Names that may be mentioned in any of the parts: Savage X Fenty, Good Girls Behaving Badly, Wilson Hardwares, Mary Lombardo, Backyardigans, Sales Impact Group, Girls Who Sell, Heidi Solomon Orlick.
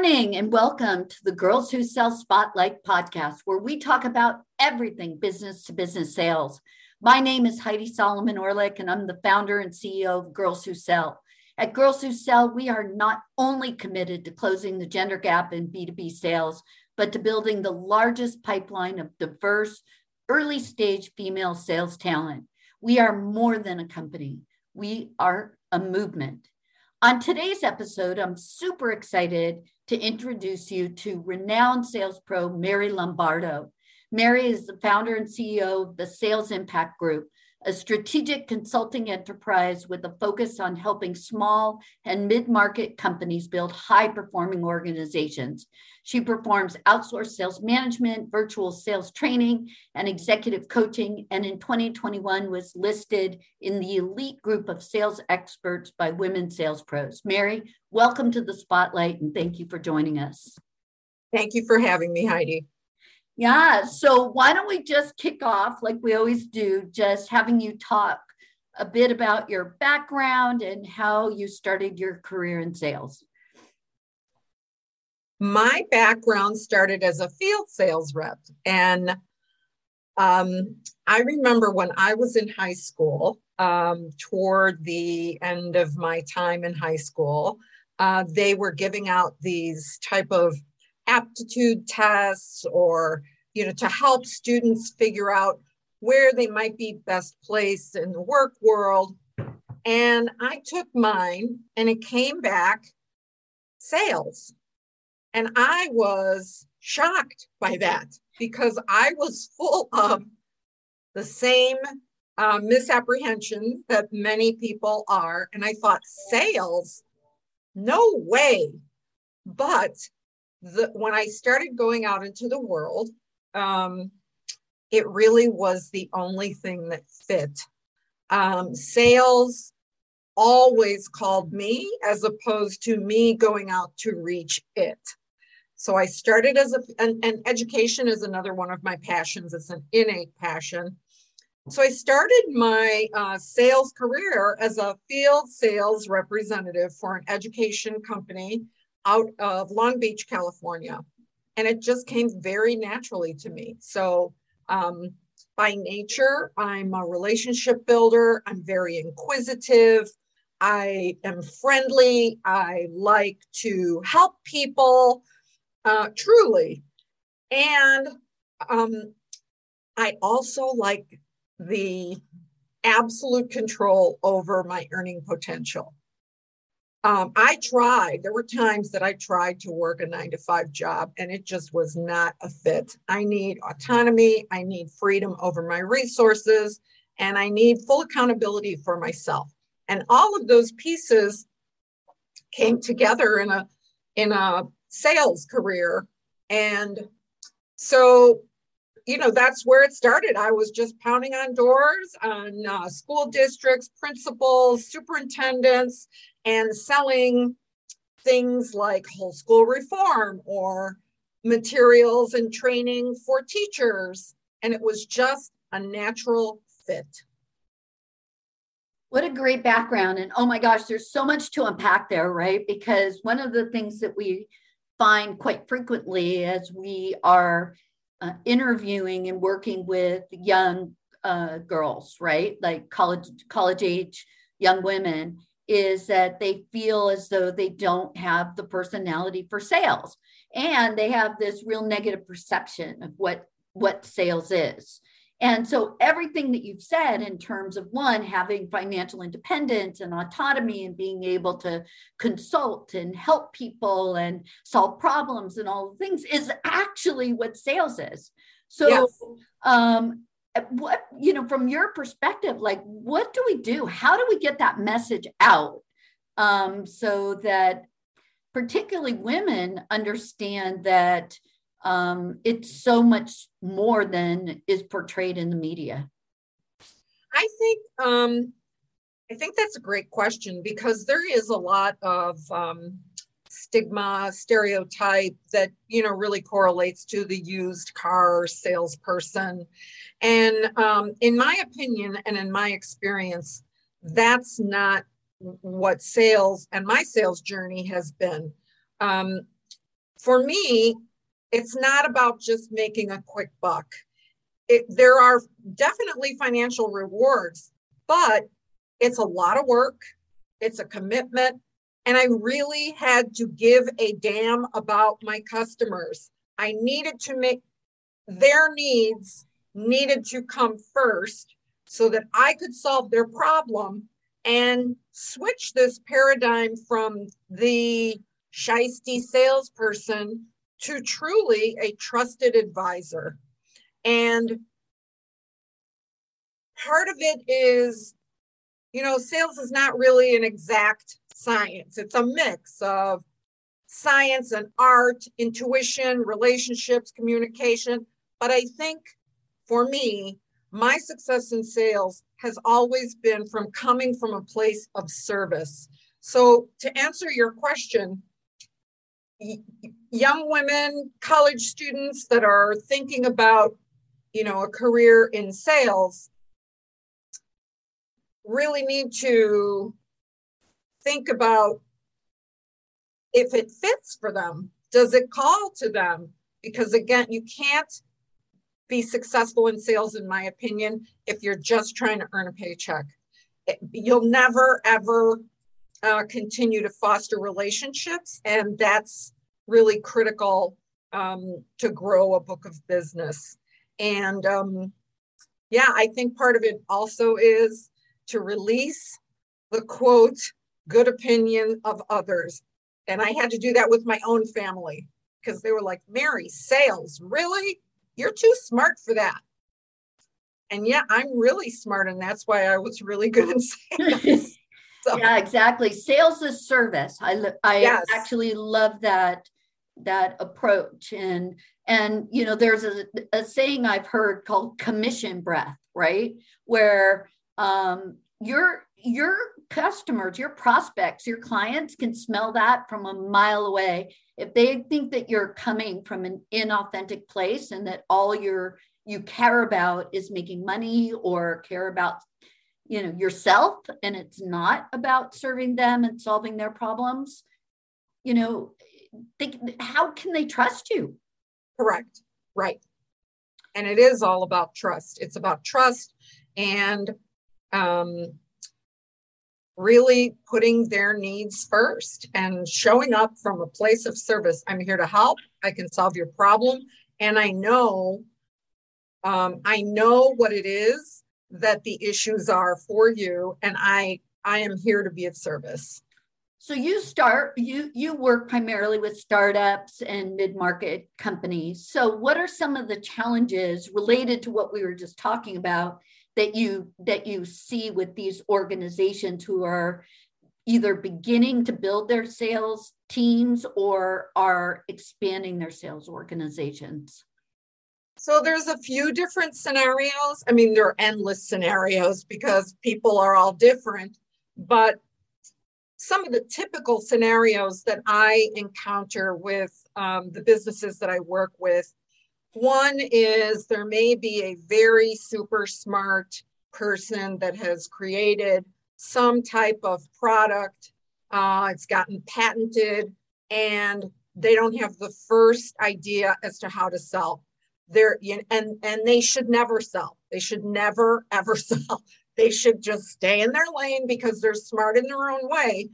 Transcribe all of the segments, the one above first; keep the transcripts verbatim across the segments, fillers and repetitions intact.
morning and welcome to the Girls Who Sell Spotlight podcast, where we talk about everything business to business sales. My name is Heidi Solomon Orlick, and I'm the founder and C E O of Girls Who Sell. At Girls Who Sell, we are not only committed to closing the gender gap in B two B sales, but to building the largest pipeline of diverse, early stage female sales talent. We are more than a company. We are a movement. On today's episode, I'm super excited to introduce you to renowned sales pro, Mary Lombardo. Mary is the founder and C E O of the Sales Impact Group, a strategic consulting enterprise with a focus on helping small and mid-market companies build high-performing organizations. She performs outsourced sales management, virtual sales training, and executive coaching, and in twenty twenty-one was listed in the elite group of sales experts by Women Sales Pros. Mary, welcome to the spotlight, and thank you for joining us. Thank you for having me, Heidi. Yeah. So why don't we just kick off like we always do, just having you talk a bit about your background and how you started your career in sales. My background started as a field sales rep. And um, I remember when I was in high school, um, toward the end of my time in high school, uh, they were giving out these type of aptitude tests, or, you know, to help students figure out where they might be best placed in the work world. And I took mine and it came back sales. And I was shocked by that because I was full of the same uh, misapprehensions that many people are. And I thought, sales? No way. But The, when I started going out into the world, um, it really was the only thing that fit. Um, sales always called me as opposed to me going out to reach it. So I started as a, and, and education is another one of my passions. It's an innate passion. So I started my uh, sales career as a field sales representative for an education company out of Long Beach, California. And it just came very naturally to me. So um, by nature, I'm a relationship builder. I'm very inquisitive. I am friendly. I like to help people, uh, truly. And um, I also like the absolute control over my earning potential. Um, I tried, there were times that I tried to work a nine to five job and it just was not a fit. I need autonomy. I need freedom over my resources, and I need full accountability for myself. And all of those pieces came together in a, in a sales career. And so, you know, that's where it started. I was just pounding on doors, on uh, school districts, principals, superintendents, and selling things like whole school reform or materials and training for teachers. And it was just a natural fit. What a great background. And oh my gosh, there's so much to unpack there, right? Because one of the things that we find quite frequently as we are uh, interviewing and working with young uh, girls, right? Like college, college age young women, is that they feel as though they don't have the personality for sales. And they have this real negative perception of what, what sales is. And so everything that you've said in terms of one, having financial independence and autonomy and being able to consult and help people and solve problems and all the things is actually what sales is. So, yes. um, What, you know, from your perspective, like, what do we do? How do we get that message out um, so that particularly women understand that um, it's so much more than is portrayed in the media? I think um, I think that's a great question, because there is a lot of um, stigma, stereotype that, you know, really correlates to the used car salesperson. And um, in my opinion, and in my experience, that's not what sales and my sales journey has been. Um, for me, it's not about just making a quick buck. It, there are definitely financial rewards, but it's a lot of work. It's a commitment. And I really had to give a damn about my customers. I needed to make their needs needed to come first so that I could solve their problem and switch this paradigm from the shysty salesperson to truly a trusted advisor. And part of it is, you know, sales is not really an exact science. It's a mix of science and art, intuition, relationships, communication. But I think for me, my success in sales has always been from coming from a place of service. So to answer your question, young women, college students that are thinking about, you know, a career in sales really need to think about if it fits for them. Does it call to them? Because again, you can't be successful in sales, in my opinion, if you're just trying to earn a paycheck. It, you'll never, ever uh, continue to foster relationships. And that's really critical um, to grow a book of business. And um, yeah, I think part of it also is to release the quote, good opinion of others. And I had to do that with my own family because they were like, Mary, sales, really? You're too smart for that. And yeah, I'm really smart. And that's why I was really good in sales. So. Yeah, exactly. Sales is service. I, I yes. actually love that, that approach. And, and, you know, there's a, a saying I've heard called commission breath, right? Where um, you're, your customers, your prospects, your clients can smell that from a mile away. If they think that you're coming from an inauthentic place and that all you're, you care about is making money or care about, you know, yourself, and it's not about serving them and solving their problems, you know, they, how can they trust you? Correct. Right. And it is all about trust. It's about trust and, um, really putting their needs first and showing up from a place of service. I'm here to help. I can solve your problem. And I know, um, I know what it is that the issues are for you. And I, I am here to be of service. So you start, you, you work primarily with startups and mid-market companies. So what are some of the challenges related to what we were just talking about that you that you see with these organizations who are either beginning to build their sales teams or are expanding their sales organizations? So there's a few different scenarios. I mean, there are endless scenarios because people are all different, but some of the typical scenarios that I encounter with um, the businesses that I work with. One is there may be a very super smart person that has created some type of product. Uh, it's gotten patented and they don't have the first idea as to how to sell. They're, and, and they should never sell. They should never, ever sell. They should just stay in their lane because they're smart in their own way.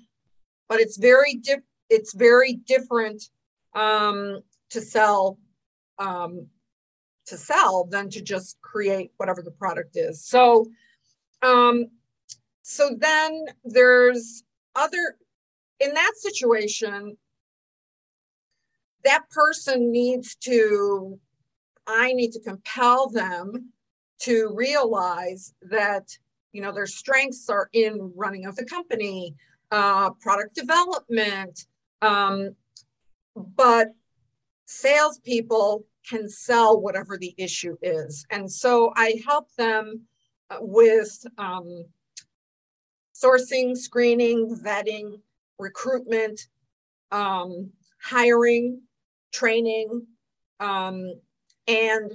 But it's very, dif- it's very different um, to sell um, to sell than to just create whatever the product is. So, um, so then there's other, in that situation, that person needs to, I need to compel them to realize that, you know, their strengths are in running of the company, uh, product development, um, but salespeople can sell whatever the issue is. And so I help them with um, sourcing, screening, vetting, recruitment, um, hiring, training. Um, and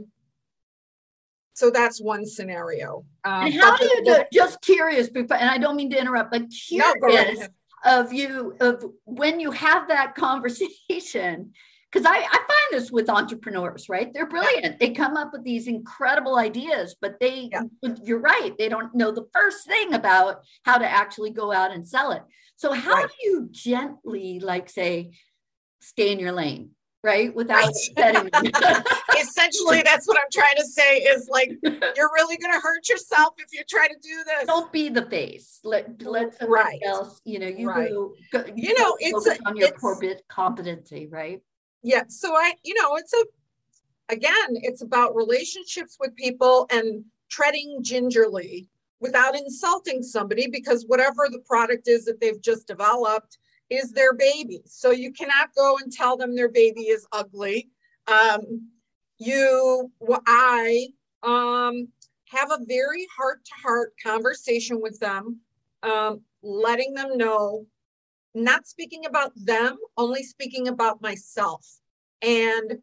so that's one scenario. Um, and how do you do, just curious, before, and I don't mean to interrupt, but curious no, of you, of when you have that conversation, Because I, I find this with entrepreneurs, right? They're brilliant. They come up with these incredible ideas, but they, yeah. you're right, they don't know the first thing about how to actually go out and sell it. So how right. do you gently, like, say, stay in your lane, right? Without right. setting Essentially, that's what I'm trying to say is, like, you're really going to hurt yourself if you try to do this. Don't be the face. Let let somebody right. else, you know, you right. go, go. You, you know, it's focus a, on your it's, corporate competency, right? Yeah. So I, you know, it's a, again, it's about relationships with people and treading gingerly without insulting somebody, because whatever the product is that they've just developed is their baby. So you cannot go and tell them their baby is ugly. Um, you, I um, have a very heart to heart conversation with them, um, letting them know, not speaking about them, only speaking about myself and,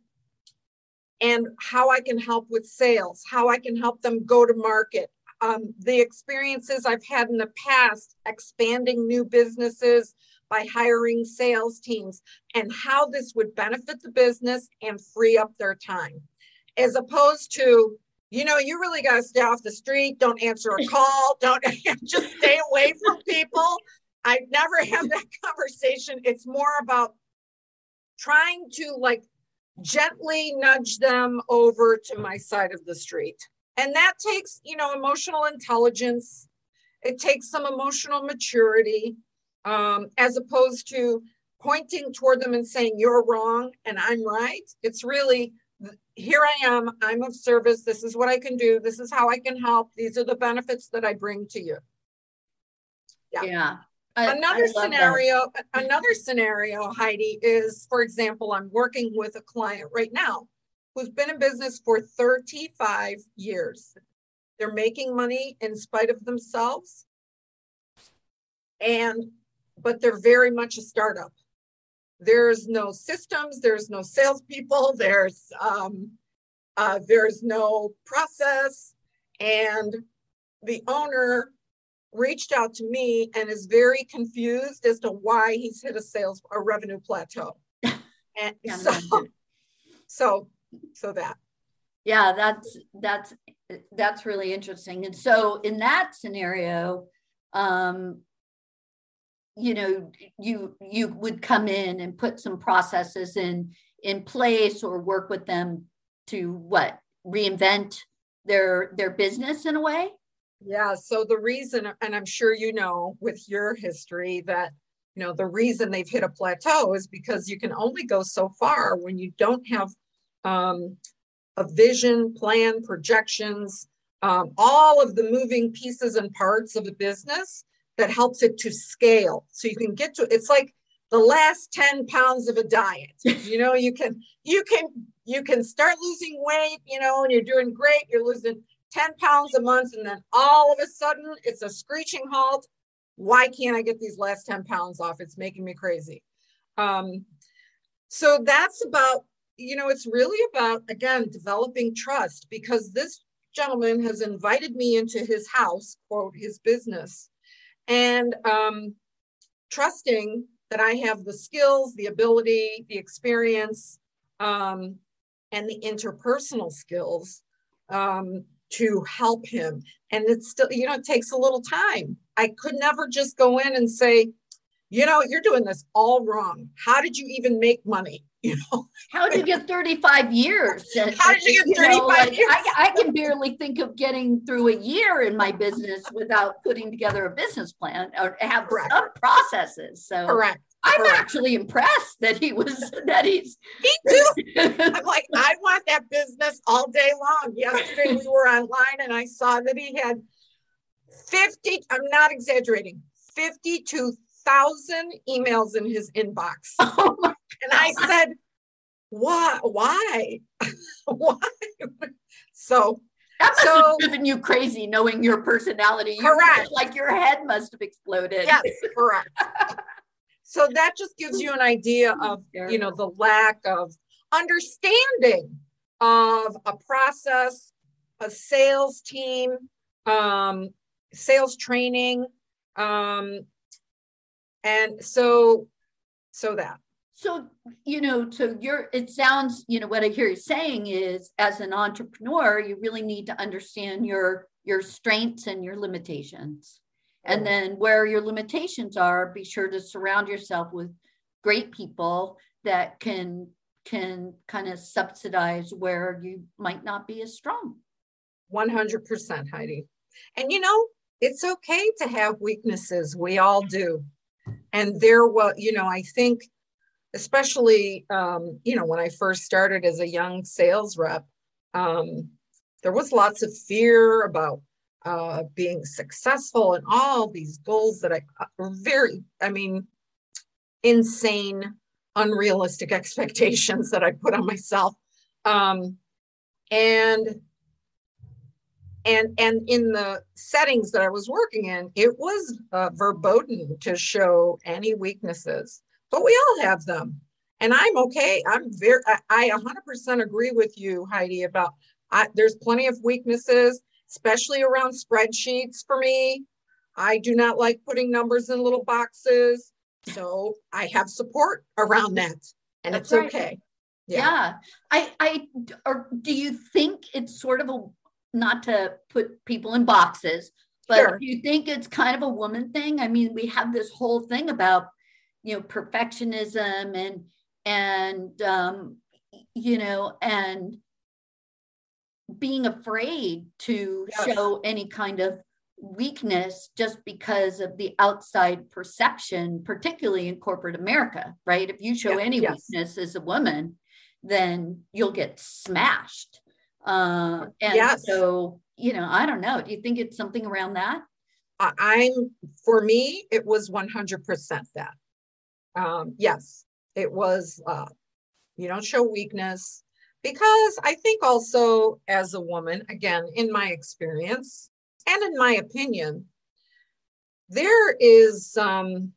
and how I can help with sales, how I can help them go to market, um, the experiences I've had in the past, expanding new businesses by hiring sales teams, and how this would benefit the business and free up their time, as opposed to, you know, you really got to stay off the street, don't answer a call, don't just stay away from people. I never have that conversation. It's more about trying to, like, gently nudge them over to my side of the street. And that takes, you know, emotional intelligence. It takes some emotional maturity, um, as opposed to pointing toward them and saying, you're wrong and I'm right. It's really, here I am, I'm of service. This is what I can do. This is how I can help. These are the benefits that I bring to you. Yeah. yeah. I, another I scenario, that. another scenario, Heidi, is, for example, I'm working with a client right now who's been in business for thirty-five years. They're making money in spite of themselves, and but they're very much a startup. There's no systems, there's no salespeople, there's um, uh, there's no process, and the owner reached out to me and is very confused as to why he's hit a sales or revenue plateau. And so, so, so that. Yeah, that's, that's, that's really interesting. And so in that scenario, um, you know, you, you would come in and put some processes in, in place, or work with them to what? Reinvent their, their business in a way. Yeah. So the reason, and I'm sure, you know, with your history that, you know, the reason they've hit a plateau is because you can only go so far when you don't have um, a vision, plan, projections, um, all of the moving pieces and parts of a business that helps it to scale. So you can get to, it's like the last ten pounds of a diet. You know, you can, you can, you can start losing weight, you know, and you're doing great. You're losing ten pounds a month, and then all of a sudden it's a screeching halt. Why can't I get these last ten pounds off? It's making me crazy. Um, so that's about, you know, it's really about, again, developing trust, because this gentleman has invited me into his house, quote, his business, and um, trusting that I have the skills, the ability, the experience, um, and the interpersonal skills, um, to help him. And it's still, you know, it takes a little time. I could never just go in and say, you know, you're doing this all wrong. How did you even make money? You know, how did you get thirty-five years? How did you get thirty-five you know, like, years? I, I can barely think of getting through a year in my business without putting together a business plan or have Correct. some processes. So Correct. I'm Correct. actually impressed that he was, that he's. Me too. I'm like, I want that business all day long. Yesterday we were online and I saw that he had fifty, I'm not exaggerating, fifty-two thousand emails in his inbox. Oh my God. And I said, why, why, why? So. That must so, have driven you crazy, knowing your personality. Correct. You like your head must have exploded. Yes, correct. So that just gives you an idea of, you know, the lack of understanding of a process, a sales team, um, sales training. Um, and so, so that. So, you know, so you're, it sounds, you know, what I hear you saying is as an entrepreneur, you really need to understand your, your strengths and your limitations. And then where your limitations are, be sure to surround yourself with great people that can, can kind of subsidize where you might not be as strong. one hundred percent, Heidi. And, you know, it's okay to have weaknesses. We all do. And there will, you know, I think, especially, um, you know, when I first started as a young sales rep, um, there was lots of fear about uh, being successful and all these goals that I were very, I mean, insane, unrealistic expectations that I put on myself. Um, and And and in the settings that I was working in, it was uh, verboten to show any weaknesses, but we all have them. And I'm okay. I'm very, I one hundred percent agree with you, Heidi, about I, there's plenty of weaknesses, especially around spreadsheets for me. I do not like putting numbers in little boxes. So I have support around that, and That's it's right. okay. Yeah. yeah. I, I, or do you think it's sort of a, not to put people in boxes, but sure. do you think it's kind of a woman thing? I mean, we have this whole thing about, you know, perfectionism and, and, um, you know, and being afraid to yes. show any kind of weakness just because of the outside perception, particularly in corporate America, right? If you show yeah. any yes. weakness as a woman, then you'll get smashed. Uh, and yes. so, you know, I don't know. Do you think it's something around that? Uh, I'm, for me, it was one hundred percent that. Um, yes, it was, uh, you don't show weakness, because I think also as a woman, again, in my experience and in my opinion, there is, um,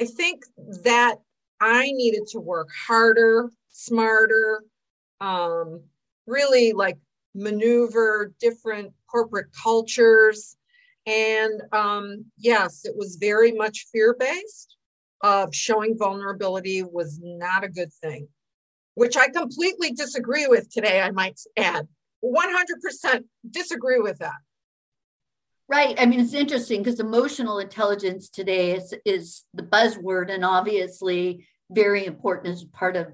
I think that I needed to work harder, smarter, um, really like maneuver different corporate cultures. And um, yes, it was very much fear-based. Of uh, showing vulnerability was not a good thing, which I completely disagree with today, I might add. one hundred percent disagree with that. Right. I mean, it's interesting because emotional intelligence today is, is the buzzword, and obviously very important as part of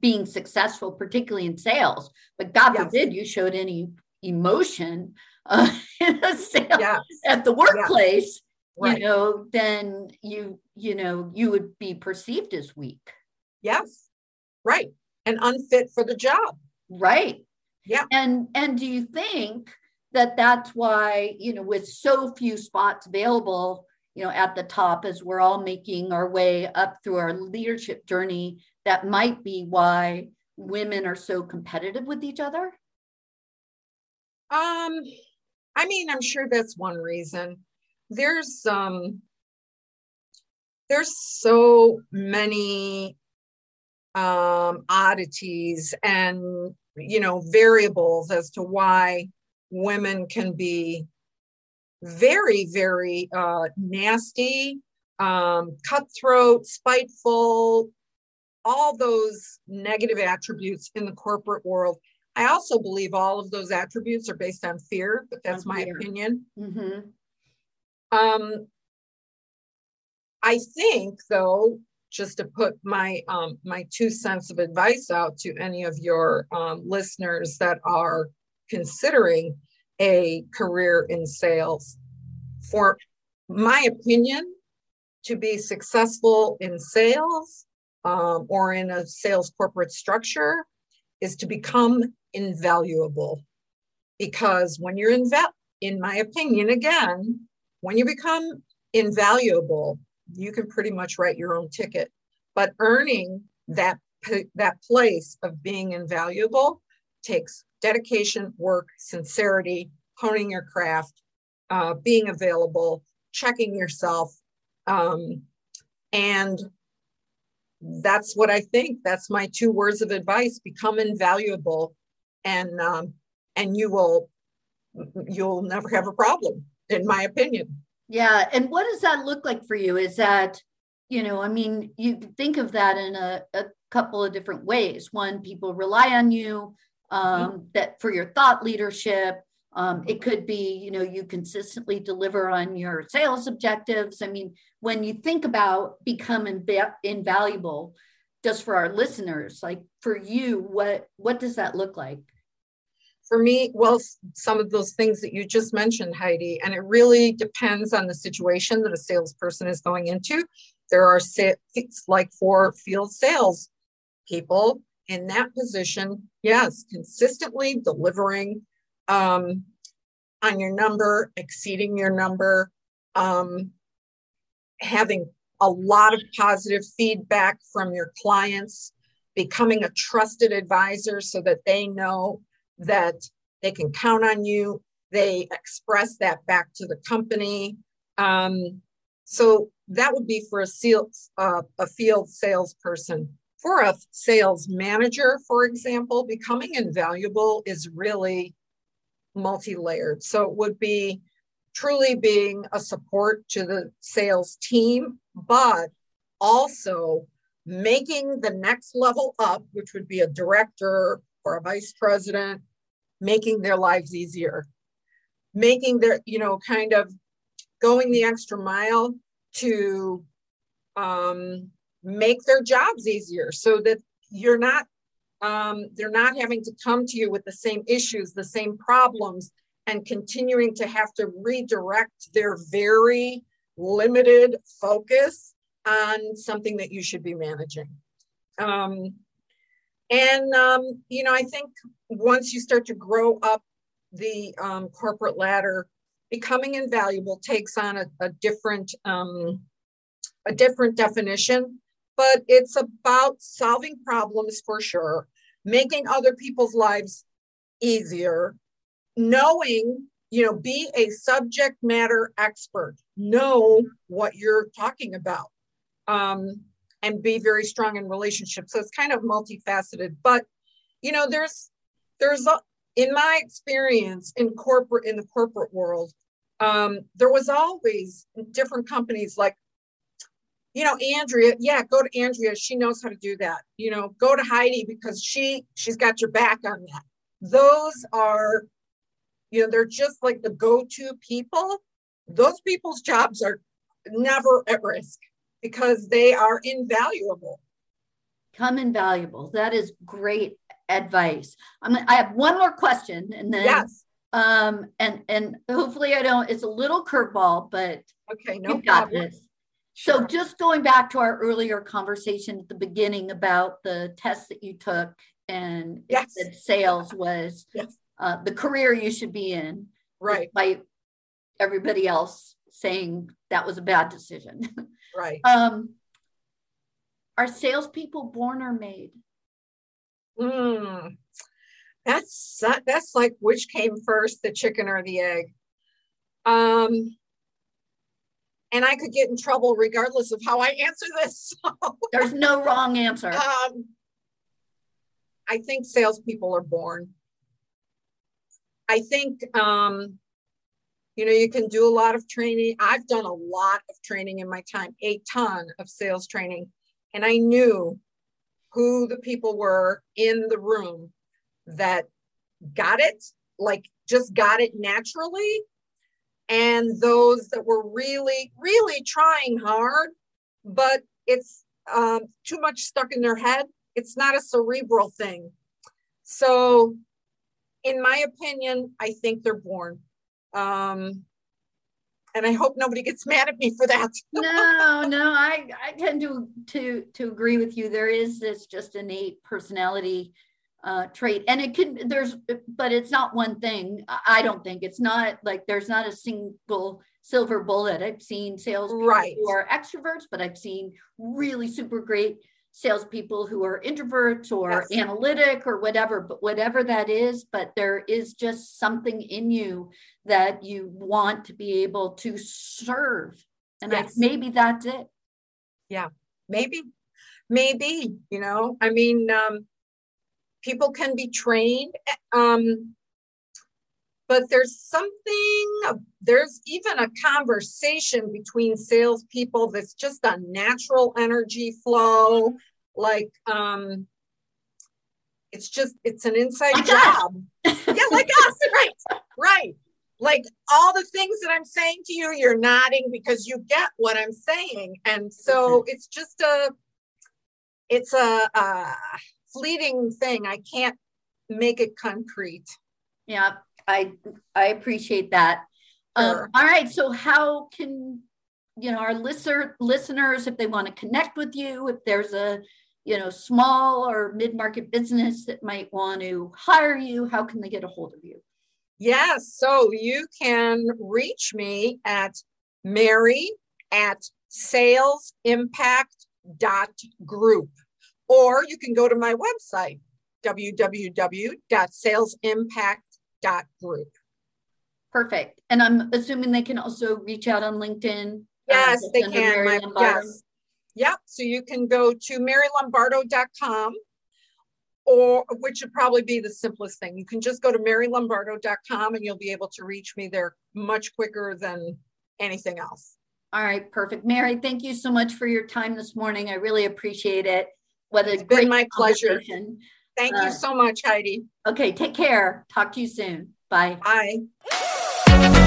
being successful, particularly in sales, but God yes. forbid you showed any emotion uh, in a sale yes. at the workplace, yes. right. you know, then you, you know, you would be perceived as weak. Yes. Right. And unfit for the job. Right. Yeah. And, and do you think that that's why, you know, with so few spots available, you know, at the top, as we're all making our way up through our leadership journey, that might be why women are so competitive with each other? Um, I mean, I'm sure that's one reason. There's um, there's so many um, oddities and, you know, variables as to why women can be very, very uh, nasty, um, cutthroat, spiteful, all those negative attributes in the corporate world. I also believe all of those attributes are based on fear, but that's my opinion. Mm-hmm. Um, I think, though, just to put my um, my two cents of advice out to any of your um, listeners that are considering a career in sales, for my opinion, to be successful in sales, Um, or in a sales corporate structure, is to become invaluable. Because when you're invaluable, in my opinion, again, when you become invaluable, you can pretty much write your own ticket. But earning that, that place of being invaluable takes dedication, work, sincerity, honing your craft, uh, being available, checking yourself, um, and that's what I think. That's my two words of advice. Become invaluable, and um, and you will you'll never have a problem, in my opinion. Yeah. And what does that look like for you? Is that you know, I mean, you can think of that in a, a couple of different ways. One, people rely on you um, mm-hmm. that for your thought leadership. Um, it could be, you know, you consistently deliver on your sales objectives. I mean, when you think about become inv- invaluable, just for our listeners, like for you, what what does that look like? For me, well, some of those things that you just mentioned, Heidi, and it really depends on the situation that a salesperson is going into. There are sa- like for field sales people in that position, yes, consistently delivering um, on your number, exceeding your number, um, having a lot of positive feedback from your clients, becoming a trusted advisor so that they know that they can count on you. They express that back to the company. Um, so that would be for a, sales, uh, a field salesperson. For a sales manager, for example, becoming invaluable is really multi-layered. So it would be truly being a support to the sales team, but also making the next level up, which would be a director or a vice president, making their lives easier, making their, you know, kind of going the extra mile to um, make their jobs easier so that you're not, um, they're not having to come to you with the same issues, the same problems, and continuing to have to redirect their very limited focus on something that you should be managing. Um, and, um, you know, I think once you start to grow up the um, corporate ladder, becoming invaluable takes on a, a different, um, a different definition, but it's about solving problems for sure, making other people's lives easier, knowing, you know, be a subject matter expert, know what you're talking about, um, and be very strong in relationships. So it's kind of multifaceted, but, you know, there's, there's, a, in my experience in corporate, in the corporate world, um, there was always different companies like, you know, Andrea, yeah, go to Andrea. She knows how to do that. You know, go to Heidi because she, she's got your back on that. Those are, you know, they're just like the go-to people. Those people's jobs are never at risk because they are invaluable. Come invaluable. That is great advice. I'm gonna, I have one more question, and then yes. um, and and hopefully I don't. It's a little curveball, but okay, no problem. Sure. So just going back to our earlier conversation at the beginning about the test that you took, and yes. it said sales was. Yes. Uh, the career you should be in, right? By everybody else saying that was a bad decision, right? Um, are salespeople born or made? Mm, that's that's like which came first, the chicken or the egg? Um, and I could get in trouble regardless of how I answer this. So. There's no wrong answer. Um, I think salespeople are born. I think, um, you know, you can do a lot of training. I've done a lot of training in my time, a ton of sales training. And I knew who the people were in the room that got it, like just got it naturally. And those that were really, really trying hard, but it's um, too much stuck in their head. It's not a cerebral thing. So in my opinion, I think they're born. Um, and I hope nobody gets mad at me for that. no, no, I, I tend to, to, to agree with you. There is this just innate personality uh, trait, and it could, there's, but it's not one thing. I don't think it's not like, there's not a single silver bullet. I've seen salespeople right. who are extroverts, but I've seen really super great salespeople who are introverts or yes. analytic or whatever, but whatever that is, but there is just something in you that you want to be able to serve. And yes. I, maybe that's it. Yeah, maybe, maybe, you know, I mean, um, people can be trained. Um, But there's something, there's even a conversation between salespeople that's just a natural energy flow. Like, um, it's just, it's an inside like job. Us. Yeah, like us, right, right. Like all the things that I'm saying to you, you're nodding because you get what I'm saying. And so it's just a, it's a, a fleeting thing. I can't make it concrete. Yeah. I I appreciate that. Sure. Um, all right. So how can, you know, our listener, listeners, if they want to connect with you, if there's a, you know, small or mid-market business that might want to hire you, how can they get a hold of you? Yes. So you can reach me at Mary at salesimpact.group, or you can go to my website, w w w dot sales impact dot group. Group. Perfect. And I'm assuming they can also reach out on LinkedIn. Yes, um, they can. My, yes. Yep. So you can go to mary lombardo dot com, or which would probably be the simplest thing. You can just go to mary lombardo dot com and you'll be able to reach me there much quicker than anything else. All right. Perfect. Mary, thank you so much for your time this morning. I really appreciate it. What a it's great been my pleasure. Thank you so much, Heidi. Okay, take care. Talk to you soon. Bye. Bye.